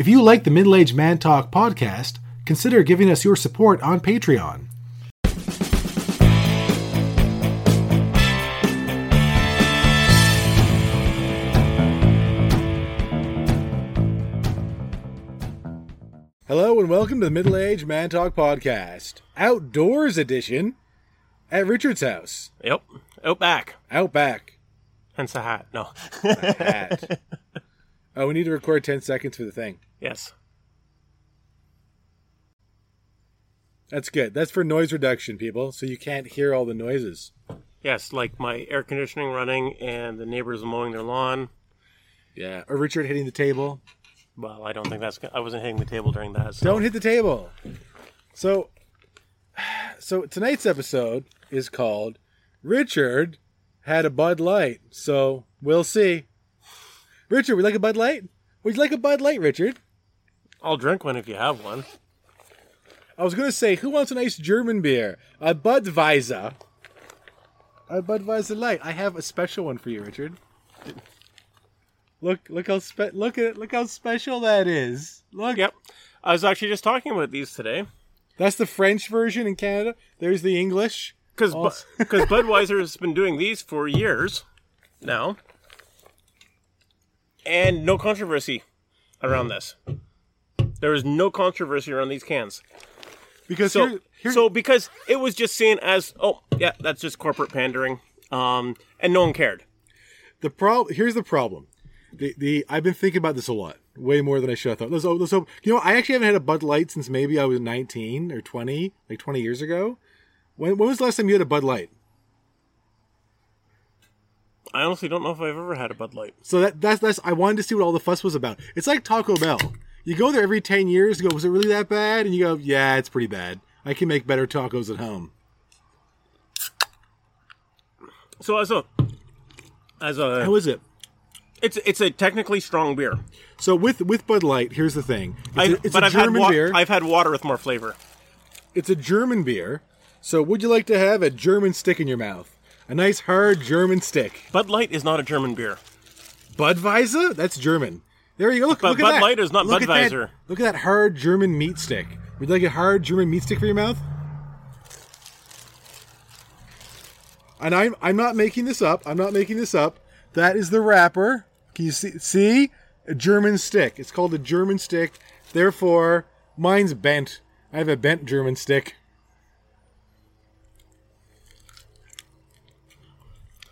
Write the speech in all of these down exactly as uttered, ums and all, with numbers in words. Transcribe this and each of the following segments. If you like the Middle Aged Man Talk podcast, consider giving us your support on Patreon. Hello and welcome to the Middle Aged Man Talk podcast, outdoors edition, at Richard's house. Yep, out back. Out back. Hence the hat. No. The hat. Oh, we need to record ten seconds for the thing. Yes. That's good. That's for noise reduction, people, so you can't hear all the noises. Yes, like my air conditioning running and the neighbors mowing their lawn. Yeah, or Richard hitting the table. Well, I don't think that's... I wasn't hitting the table during that. So. Don't hit the table! So, so tonight's episode is called Richard Had a Bud Light, so we'll see. Richard, would you like a Bud Light? Would you like a Bud Light, Richard? I'll drink one if you have one. I was going to say, who wants a nice German beer? A Budweiser. A Budweiser Light. I have a special one for you, Richard. Look, look how spe- look at it. Look how special that is. Look. Yep. I was actually just talking about these today. That's the French version in Canada. There's the English. Because Bu- Budweiser has been doing these for years now. And no controversy around this. There is no controversy around these cans. Because so, here, here... so because it was just seen as, oh, yeah, that's just corporate pandering, um, and no one cared. The prob- Here's the problem. The the I've been thinking about this a lot, way more than I should have thought. Let's hope, let's hope. You know, I actually haven't had a Bud Light since maybe I was nineteen or twenty, like twenty years ago. When when was the last time you had a Bud Light? I honestly don't know if I've ever had a Bud Light. So that that's that's I wanted to see what all the fuss was about. It's like Taco Bell. You go there every ten years and go, was it really that bad? And you go, yeah, it's pretty bad. I can make better tacos at home. So as a... As a how is it? It's it's a technically strong beer. So with, with Bud Light, here's the thing. It's I, a, it's but a I've German had wa- beer. I've had water with more flavor. It's a German beer. So would you like to have a German stick in your mouth? A nice hard German stick. Bud Light is not a German beer. Budweiser? That's German. There you go. Look, but, look at Bud that. Bud Light is not look Budweiser. At look at that hard German meat stick. Would you like a hard German meat stick for your mouth? And I'm I'm not making this up. I'm not making this up. That is the wrapper. Can you see? See? A German stick. It's called a German stick. Therefore, mine's bent. I have a bent German stick.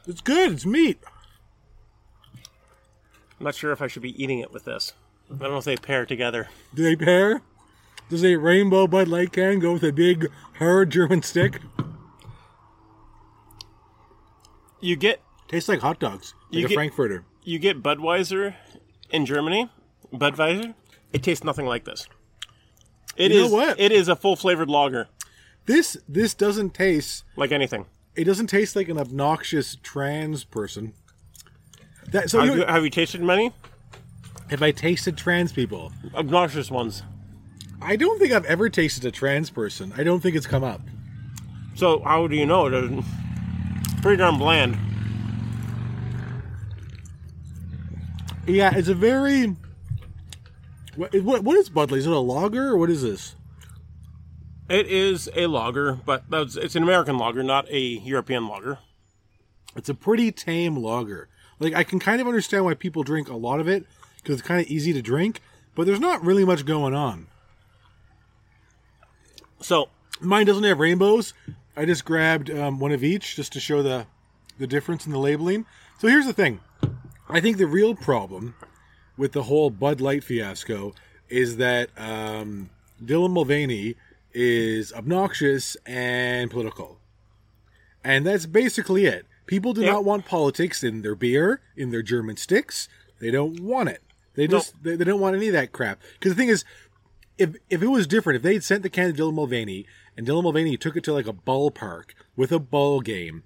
It's good. It's meat. I'm not sure if I should be eating it with this. I don't know if they pair together. Do they pair? Does a rainbow Bud Light can go with a big, hard German stick? You get... Tastes like hot dogs. Like you a get, Frankfurter. You get Budweiser in Germany. Budweiser. It tastes nothing like this. It you is. Know what? It is a full-flavored lager. This this doesn't taste like anything. It doesn't taste like an obnoxious trans person. That, so have, you, have you tasted many? Have I tasted trans people? Obnoxious ones. I don't think I've ever tasted a trans person. I don't think it's come up. So how do you know? It's pretty darn bland. Yeah, it's a very... What, what, what is Bud Light? Is it a lager, or what is this? It is a lager, but that's, it's an American lager, not a European lager. It's a pretty tame lager. Like, I can kind of understand why people drink a lot of it, because it's kind of easy to drink, but there's not really much going on. So, mine doesn't have rainbows. I just grabbed um, one of each, just to show the, the difference in the labeling. So here's the thing. I think the real problem with the whole Bud Light fiasco is that um, Dylan Mulvaney is obnoxious and political. And that's basically it. People do yep. not want politics in their beer, in their German sticks. They don't want it. They just nope. they, they don't want any of that crap. Because the thing is, if if it was different, if they had sent the can to Dylan Mulvaney, and Dylan Mulvaney took it to like a ballpark with a ball game,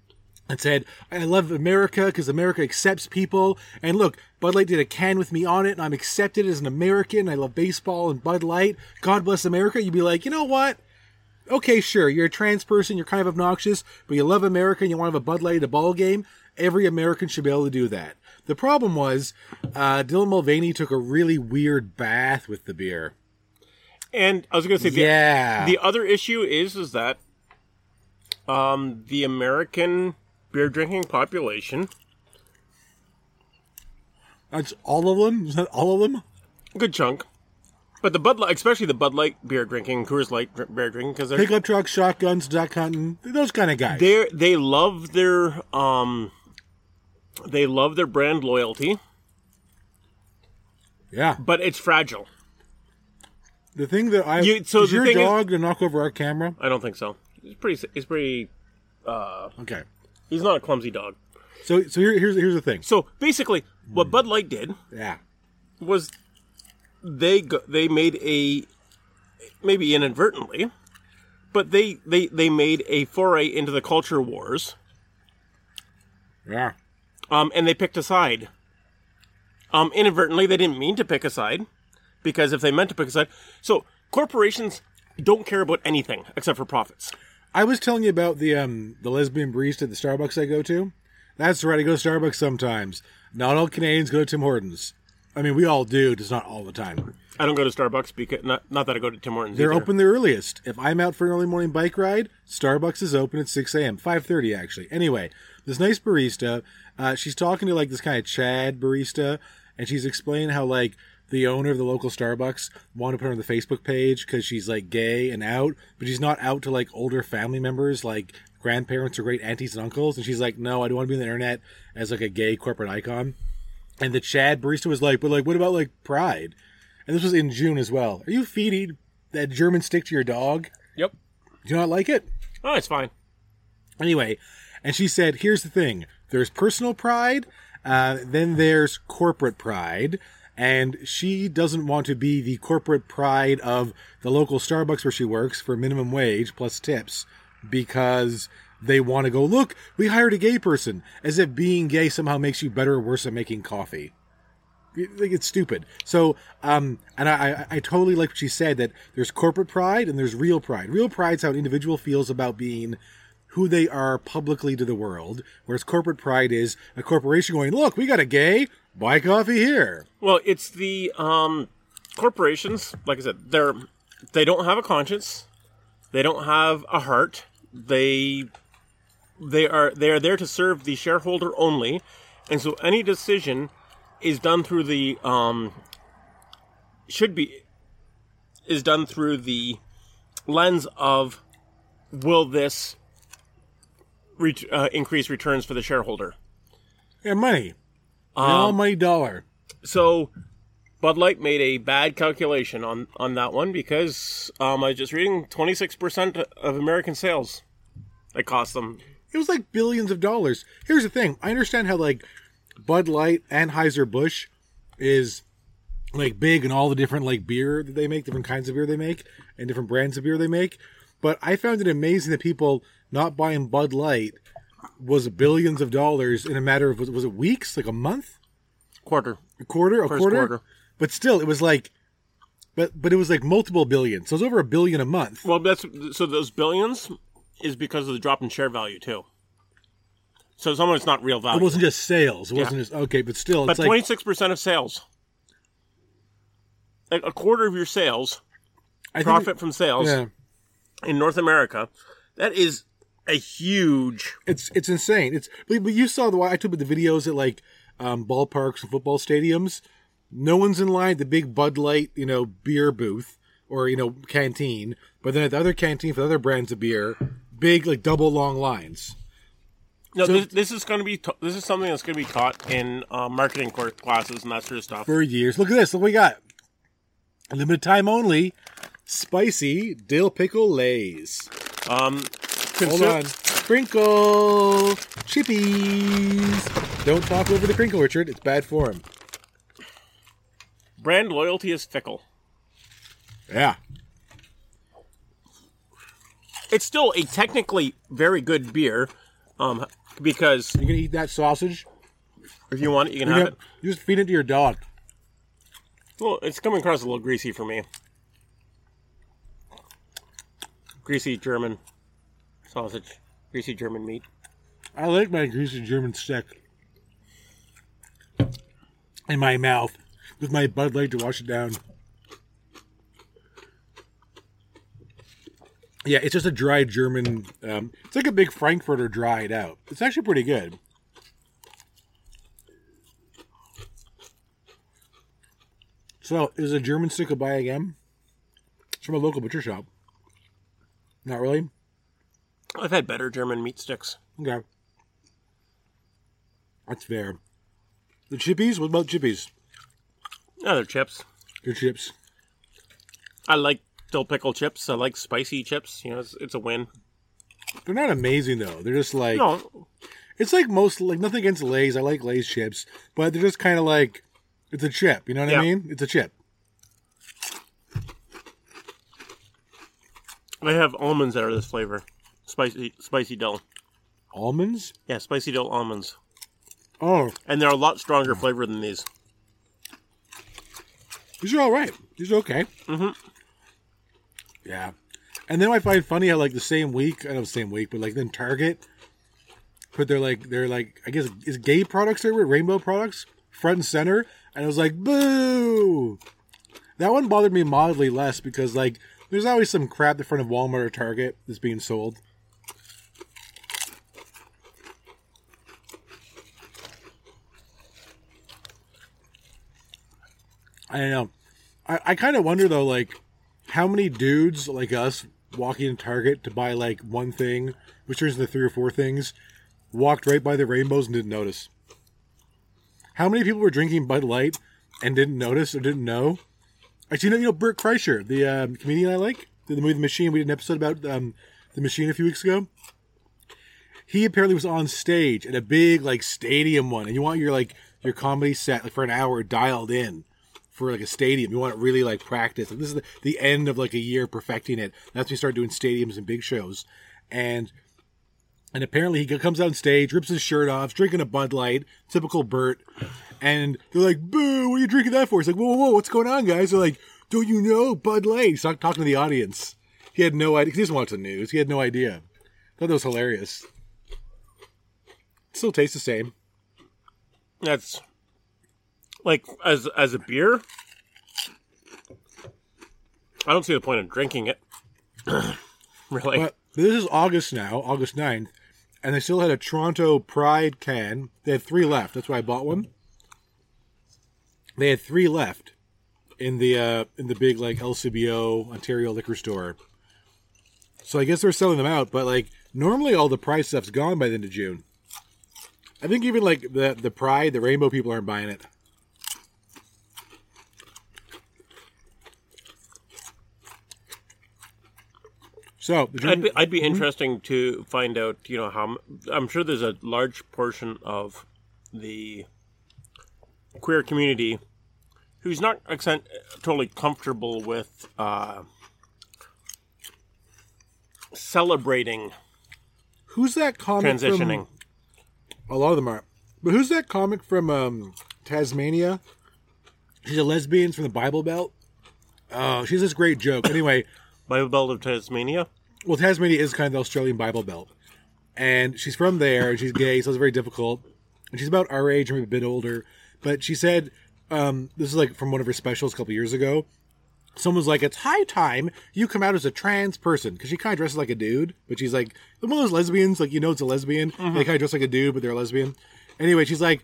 and said, I love America because America accepts people. And look, Bud Light did a can with me on it, and I'm accepted as an American. I love baseball and Bud Light. God bless America. You'd be like, you know what? Okay, sure, you're a trans person. You're kind of obnoxious, but you love America, and you want to have a Bud Light at a ball game. Every American should be able to do that. The problem was uh, Dylan Mulvaney took a really weird bath with the beer. And I was going to say, yeah. the, the other issue is is that um, the American beer drinking population. That's all of them? Is that all of them? Good chunk. But the Bud Light, especially the Bud Light beer drinking, Coors Light beer drinking, because they're pickup trucks, shotguns, duck hunting, those kind of guys. They they love their um, they love their brand loyalty. Yeah, but it's fragile. The thing that I you, so is your thing dog is, to knock over our camera? I don't think so. It's pretty. It's pretty. Uh, okay, he's not a clumsy dog. So so here, here's here's the thing. So basically, what Bud Light did, yeah, was. They go, they made a, maybe inadvertently, but they, they, they made a foray into the culture wars. Yeah. Um, and they picked a side. Um, inadvertently, they didn't mean to pick a side, because if they meant to pick a side... So, corporations don't care about anything except for profits. I was telling you about the um the lesbian barista at the Starbucks I go to. That's right, I go to Starbucks sometimes. Not all Canadians go to Tim Hortons. I mean, we all do, just not all the time. I don't go to Starbucks because not, not that I go to Tim Hortons. They're either. Open the earliest. If I'm out for an early morning bike ride, Starbucks is open at six a.m. five thirty actually. Anyway, this nice barista, uh, she's talking to like this kind of Chad barista, and she's explaining how like the owner of the local Starbucks wanted to put her on the Facebook page because she's like gay and out, but she's not out to like older family members like grandparents or great aunties and uncles. And she's like, no, I don't want to be on the internet as like a gay corporate icon. And the Chad barista was like, but like, what about like pride? And this was in June as well. Are you feeding that German stick to your dog? Yep. Do you not like it? Oh, it's fine. Anyway, and she said, here's the thing. There's personal pride, uh, then there's corporate pride. And she doesn't want to be the corporate pride of the local Starbucks where she works for minimum wage plus tips because... They want to go, look, we hired a gay person, as if being gay somehow makes you better or worse at making coffee. It's stupid. So, um, and I, I totally like what she said, that there's corporate pride and there's real pride. Real pride's how an individual feels about being who they are publicly to the world, whereas corporate pride is a corporation going, look, we got a gay, buy coffee here. Well, it's the um, corporations, like I said, they're, they don't have a conscience. They don't have a heart. They... They are they are there to serve the shareholder only, and so any decision is done through the um should be is done through the lens of will this re- uh, increase returns for the shareholder? Yeah, money, um, almighty dollar. So Bud Light made a bad calculation on on that one because um I was just reading twenty six percent of American sales it cost them. It was like billions of dollars. Here's the thing. I understand how, like, Bud Light, Anheuser-Busch is, like, big and all the different, like, beer that they make, different kinds of beer they make, and different brands of beer they make. But I found it amazing that people not buying Bud Light was billions of dollars in a matter of, was, was it weeks? Like a month? Quarter. A quarter? A First quarter? quarter. But still, it was like, but, but it was like multiple billions. So it was over a billion a month. Well, that's, so those billions... is because of the drop in share value, too. So some of it's not real value. It wasn't just sales. It yeah. wasn't just... Okay, but still, it's but like... But twenty-six percent of sales. Like a quarter of your sales, I profit think it, from sales, yeah. in North America, that is a huge... It's it's insane. It's But you saw the... I took the videos at, like, um, ballparks and football stadiums. No one's in line at the big Bud Light, you know, beer booth or, you know, canteen. But then at the other canteen for the other brands of beer... Big, like, double long lines. No, so, this, this is going to be ta- this is something that's going to be taught in uh, marketing course classes and that sort of stuff for years. Look at this. Look what we got. Limited time only. Spicy dill pickle Lay's. Um, consu- Hold on. Sprinkle chippies. Don't talk over the crinkle, Richard. It's bad form. Brand loyalty is fickle. Yeah. It's still a technically very good beer, um, because... You can eat that sausage? If you want it, you can you have can, it. You just feed it to your dog. Well, it's coming across a little greasy for me. Greasy German sausage. Greasy German meat. I like my greasy German stick. in my mouth with my Bud Light to wash it down. Yeah, it's just a dry German, um, it's like a big Frankfurter dried out. It's actually pretty good. So, is a German stick buy again? It's from a local butcher shop. Not really? I've had better German meat sticks. Okay. That's fair. The chippies? What about chippies? No, they're chips. They're chips. I like dill pickle chips. I like spicy chips. You know, it's, it's a win. They're not amazing, though. They're just like... No. It's like most... Like, nothing against Lay's. I like Lay's chips. But they're just kind of like... It's a chip. You know what yeah. I mean? It's a chip. I have almonds that are this flavor. Spicy spicy dill. Almonds? Yeah, spicy dill almonds. Oh. And they're a lot stronger flavor than these. These are all right. These are okay. Mm-hmm. Yeah. And then I find funny how, like, the same week, I don't know the same week, but, like, then Target put their, like, their, like, I guess, is gay products there, rainbow products, front and center. And I was like, boo! That one bothered me mildly less because, like, there's always some crap in front of Walmart or Target that's being sold. I don't know. I, I kind of wonder, though, like, how many dudes like us walking in Target to buy, like, one thing, which turns into three or four things, walked right by the rainbows and didn't notice? How many people were drinking Bud Light and didn't notice or didn't know? Actually, you know, you know Burt Kreischer, the um, comedian I like, the movie The Machine. We did an episode about um, The Machine a few weeks ago. He apparently was on stage at a big, like, stadium one. And you want your, like, your comedy set, like, for an hour dialed in. For, like, a stadium, you want to really, like, practice. Like, this is the, the end of, like, a year perfecting it. That's when you start doing stadiums and big shows. And and apparently he comes on stage, rips his shirt off, drinking a Bud Light, typical Burt. And they're like, boo, what are you drinking that for? He's like, whoa, whoa, whoa, what's going on, guys? They're like, don't you know Bud Light? He's not talking to the audience. He had no idea. Because he doesn't watch the news. He had no idea. I thought that was hilarious. It still tastes the same. That's... Like, as as a beer, I don't see the point of drinking it, really. But this is August now, August ninth, and they still had a Toronto Pride can. They had three left. That's why I bought one. They had three left in the uh, in the big, like, L C B O Ontario liquor store. So I guess they're selling them out, but, like, normally all the Pride stuff's gone by the end of June. I think even, like, the, the Pride, the rainbow people aren't buying it. So the German- I'd be, I'd be mm-hmm. interesting to find out, you know, how I'm sure there's a large portion of the queer community who's not accent, totally comfortable with uh, celebrating. Who's that comic? Transitioning. From, a lot of them are, but who's that comic from um, Tasmania? She's a lesbian from the Bible Belt. Oh, she's this great joke. Anyway. Bible Belt of Tasmania? Well, Tasmania is kind of the Australian Bible Belt. And she's from there, and she's gay, so it's very difficult. And she's about our age, maybe a bit older. But she said, um, this is like from one of her specials a couple years ago. Someone's like, it's high time you come out as a trans person. Because she kind of dresses like a dude, but she's like, one of those lesbians, like, you know it's a lesbian. Mm-hmm. They kind of dress like a dude, but they're a lesbian. Anyway, she's like,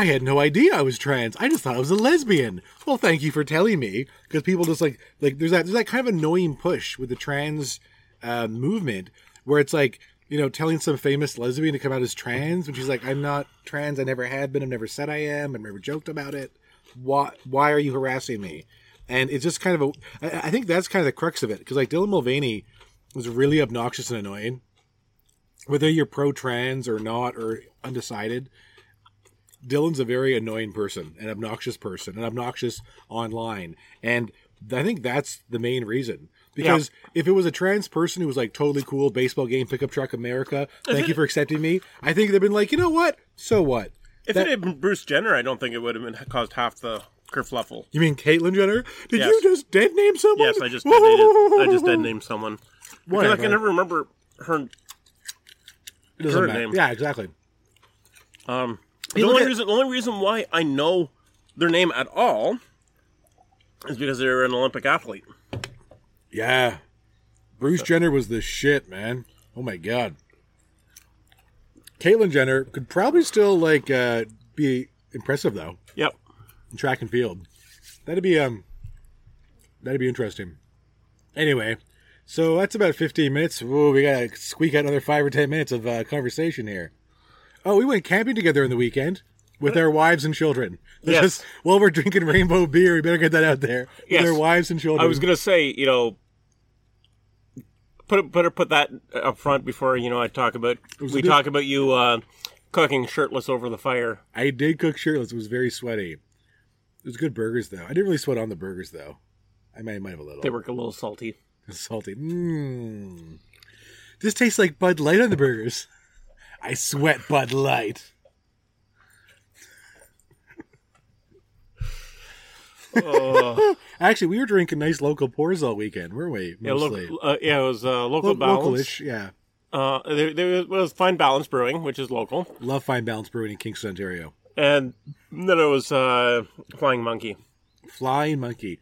I had no idea I was trans. I just thought I was a lesbian. Well, thank you for telling me, because people just like like there's that there's that kind of annoying push with the trans uh, movement where it's like, you know, telling some famous lesbian to come out as trans when she's like, I'm not trans. I never had been. I've never said I am. I've never joked about it. Why why are you harassing me? And it's just kind of a I, I think that's kind of the crux of it, because like Dylan Mulvaney was really obnoxious and annoying, whether you're pro trans or not or undecided. Dylan's a very annoying person, an obnoxious person, and obnoxious online. And I think that's the main reason. Because yeah. if it was a trans person who was like totally cool, baseball game, pickup truck America, thank it, you for accepting me, I think they'd been like, you know what? So what? If that, it had been Bruce Jenner, I don't think it would have been caused half the kerfluffle. You mean Caitlyn Jenner? Did yes. you just dead name someone? Yes, I just dead named, I just dead named someone. Because I can never remember her, her name. Yeah, exactly. Um... The only, at, reason, the only reason why I know their name at all is because they were an Olympic athlete. Yeah. Bruce Jenner was the shit, man. Oh, my God. Caitlyn Jenner could probably still, like, uh, be impressive, though. Yep. In track and field. That'd be, um, that'd be interesting. Anyway, so that's about fifteen minutes. Ooh, we got to squeak out another five or ten minutes of uh, conversation here. Oh, we went camping together in the weekend with our wives and children. They're yes. Just, while we're drinking rainbow beer, we better get that out there. With yes. Their wives and children. I was going to say, you know, put better put that up front before, you know, I talk about, we talk about you uh, cooking shirtless over the fire. I did cook shirtless. It was very sweaty. It was good burgers, though. I didn't really sweat on the burgers, though. I might, might have a little. They were a little salty. Salty. Mmm. This tastes like Bud Light on the burgers. I sweat Bud Light. Uh, Actually, we were drinking nice local pours all weekend, weren't we? Mostly. Yeah, lo- uh, yeah, it was uh, local Lo- balance. Local-ish, yeah. Uh, there, there was Fine Balance Brewing, which is local. Love Fine Balance Brewing in Kingston, Ontario. And then it was uh, Flying Monkey. Flying Monkey.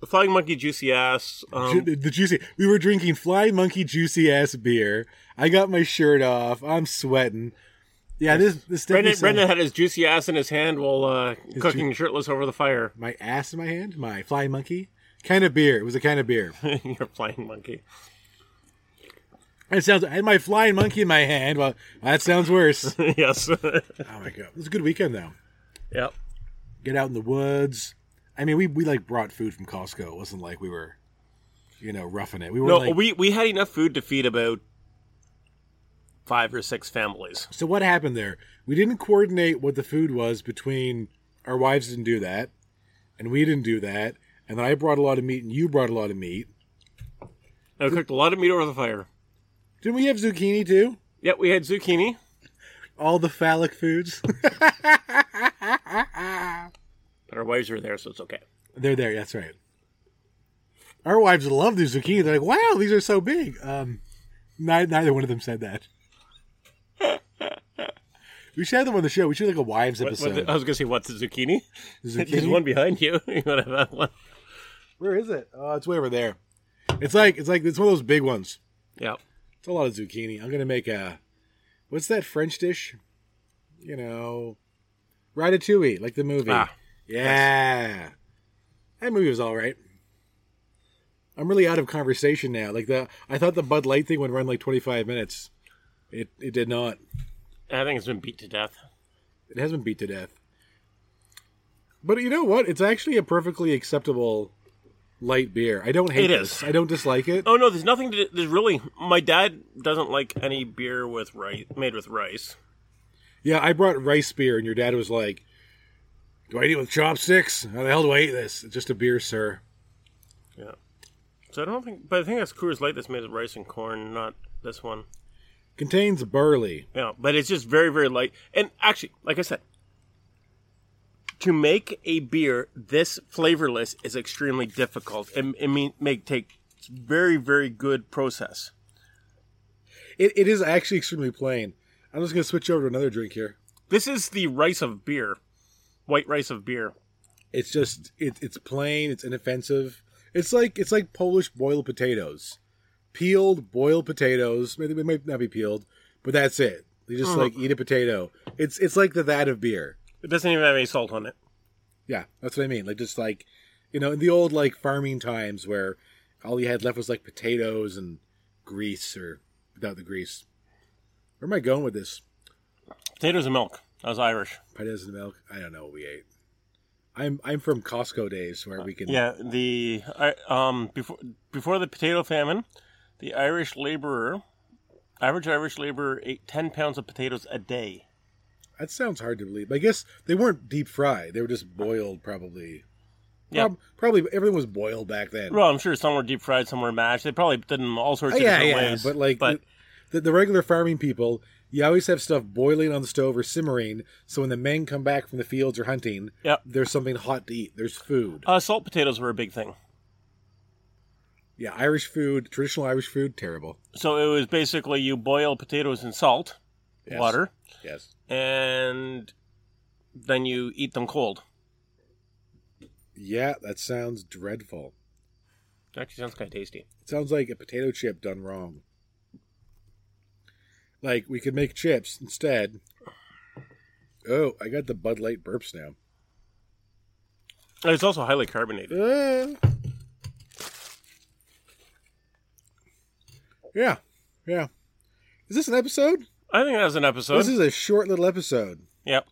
The Flying Monkey Juicy Ass. Um, Ju- the juicy. We were drinking Flying Monkey Juicy Ass beer. I got my shirt off. I'm sweating. Yeah, this this Brendan, Brendan had his juicy ass in his hand while uh, his cooking ju- shirtless over the fire. My ass in my hand? My Flying Monkey? Kind of beer. It was a kind of beer. Your Flying Monkey. It sounds. I had my Flying Monkey in my hand. Well, that sounds worse. Yes. Oh my God, it was a good weekend though. Yep. Get out in the woods. I mean, we we like brought food from Costco. It wasn't like we were, you know, roughing it. We were. No, like, we we had enough food to feed about five or six families. So what happened there? We didn't coordinate what the food was between our wives didn't do that, and we didn't do that, and then I brought a lot of meat, and you brought a lot of meat. I cooked a lot of meat over the fire. Didn't we have zucchini, too? Yeah, we had zucchini. All the phallic foods. But our wives were there, so it's okay. They're there, that's right. Our wives love the zucchini. They're like, wow, these are so big. Um, neither one of them said that. We should have them on the show. We should have like a wives episode. What, what the, I was going to say, what's the zucchini? The zucchini? There's one behind you. You want to have that one? Where is it? Oh, it's way over there. It's like it's like it's one of those big ones. Yeah, it's a lot of zucchini. I'm going to make a what's that French dish? You know, Ratatouille, like the movie. Ah, yeah, yes. That movie was all right. I'm really out of conversation now. Like the I thought the Bud Light thing would run like twenty-five minutes. It it did not. I think it's been beat to death. It has been beat to death. But you know what? It's actually a perfectly acceptable light beer. I don't hate it. It is. I don't dislike it. Oh, no, there's nothing to... There's really... My dad doesn't like any beer with rice, made with rice. Yeah, I brought rice beer, and your dad was like, do I eat it with chopsticks? How the hell do I eat this? It's just a beer, sir. Yeah. So I don't think... But I think that's Coors Light that's made with rice and corn, not this one. Contains barley. Yeah, but it's just very, very light. And actually, like I said, to make a beer this flavorless is extremely difficult. It, it mean, may take very, very good process. It It is actually extremely plain. I'm just going to switch over to another drink here. This is the rice of beer. White rice of beer. It's just, it, it's plain. It's inoffensive. It's like it's like Polish boiled potatoes. Peeled, boiled potatoes. Maybe they might not be peeled, but that's it. You just mm-hmm. like eat a potato. It's it's like the that of beer. It doesn't even have any salt on it. Yeah, that's what I mean. Like just like, you know, in the old like farming times where all you had left was like potatoes and grease or without the grease. Where am I going with this? Potatoes and milk. I was Irish. Potatoes and milk. I don't know what we ate. I'm I'm from Costco days where we can. Yeah, the I, um before before the potato famine. The Irish laborer, average Irish laborer, ate ten pounds of potatoes a day. That sounds hard to believe. I guess they weren't deep fried. They were just boiled, probably. Yeah. Prob- probably everything was boiled back then. Well, I'm sure some were deep fried, some were mashed. They probably did them all sorts oh, of yeah, different yeah. ways. But, like, but... The, the regular farming people, you always have stuff boiling on the stove or simmering, so when the men come back from the fields or hunting, yep. There's something hot to eat. There's food. Uh, salt potatoes were a big thing. Yeah, Irish food, traditional Irish food, terrible. So it was basically you boil potatoes in salt, yes. Water. Yes. And then you eat them cold. Yeah, that sounds dreadful. It actually sounds kind of tasty. It sounds like a potato chip done wrong. Like, we could make chips instead. Oh, I got the Bud Light burps now. It's also highly carbonated. Uh, yeah, yeah. Is this an episode? I think that's an episode. This is a short little episode. Yep.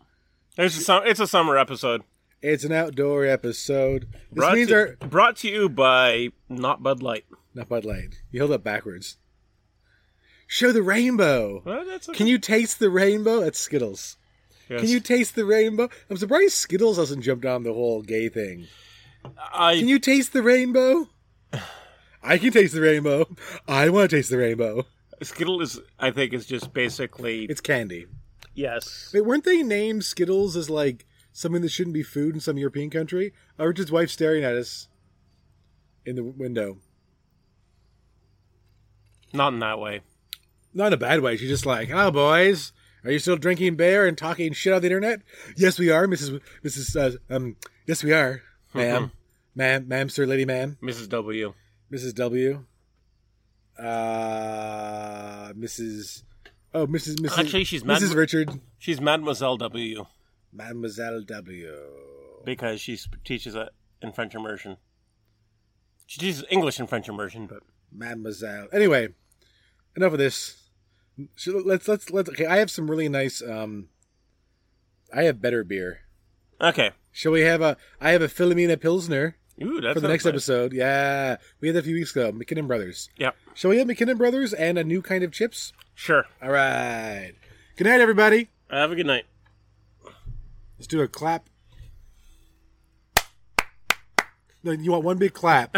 It's a, it's a summer episode. It's an outdoor episode. This brought, means to, our... brought to you by not Bud Light. Not Bud Light. You held up backwards. Show the rainbow. Well, that's okay. Can you taste the rainbow? That's Skittles. Yes. Can you taste the rainbow? I'm surprised Skittles hasn't jumped on the whole gay thing. I... Can you taste the rainbow? I can taste the rainbow. I want to taste the rainbow. Skittles, is, I think, is just basically... It's candy. Yes. Wait, weren't they named Skittles as, like, something that shouldn't be food in some European country? Oh, Richard's wife's staring at us in the window. Not in that way. Not in a bad way. She's just like, "Oh, boys, are you still drinking beer and talking shit on the internet?" "Yes, we are, Missus Missus Uh, um, yes, we are, ma'am, mm-hmm. ma'am, ma'am, sir, lady, ma'am, Missus W, Missus W, uh, Missus Oh, Missus Missus Actually, she's mad- Missus Richard. She's Mademoiselle W. Mademoiselle W. Because she teaches it in French immersion. She teaches English and French immersion, but Mademoiselle. Anyway. Enough of this. Let's let's let's. Okay, I have some really nice. Um, I have better beer. Okay. Shall we have a? I have a Philomena Pilsner. Ooh, that's for the next nice. episode. Yeah, we had that a few weeks ago. McKinnon Brothers. Yep. Shall we have McKinnon Brothers and a new kind of chips? Sure. All right. Good night, everybody. Have a good night. Let's do a clap. No, you want one big clap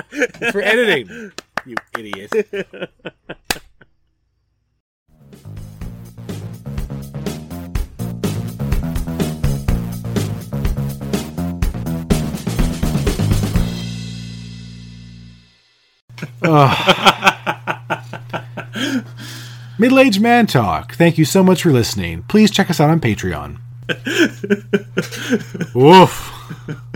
for editing? You idiot. Oh. Middle Aged Man Talk. Thank you so much for listening. Please check us out on Patreon. Woof.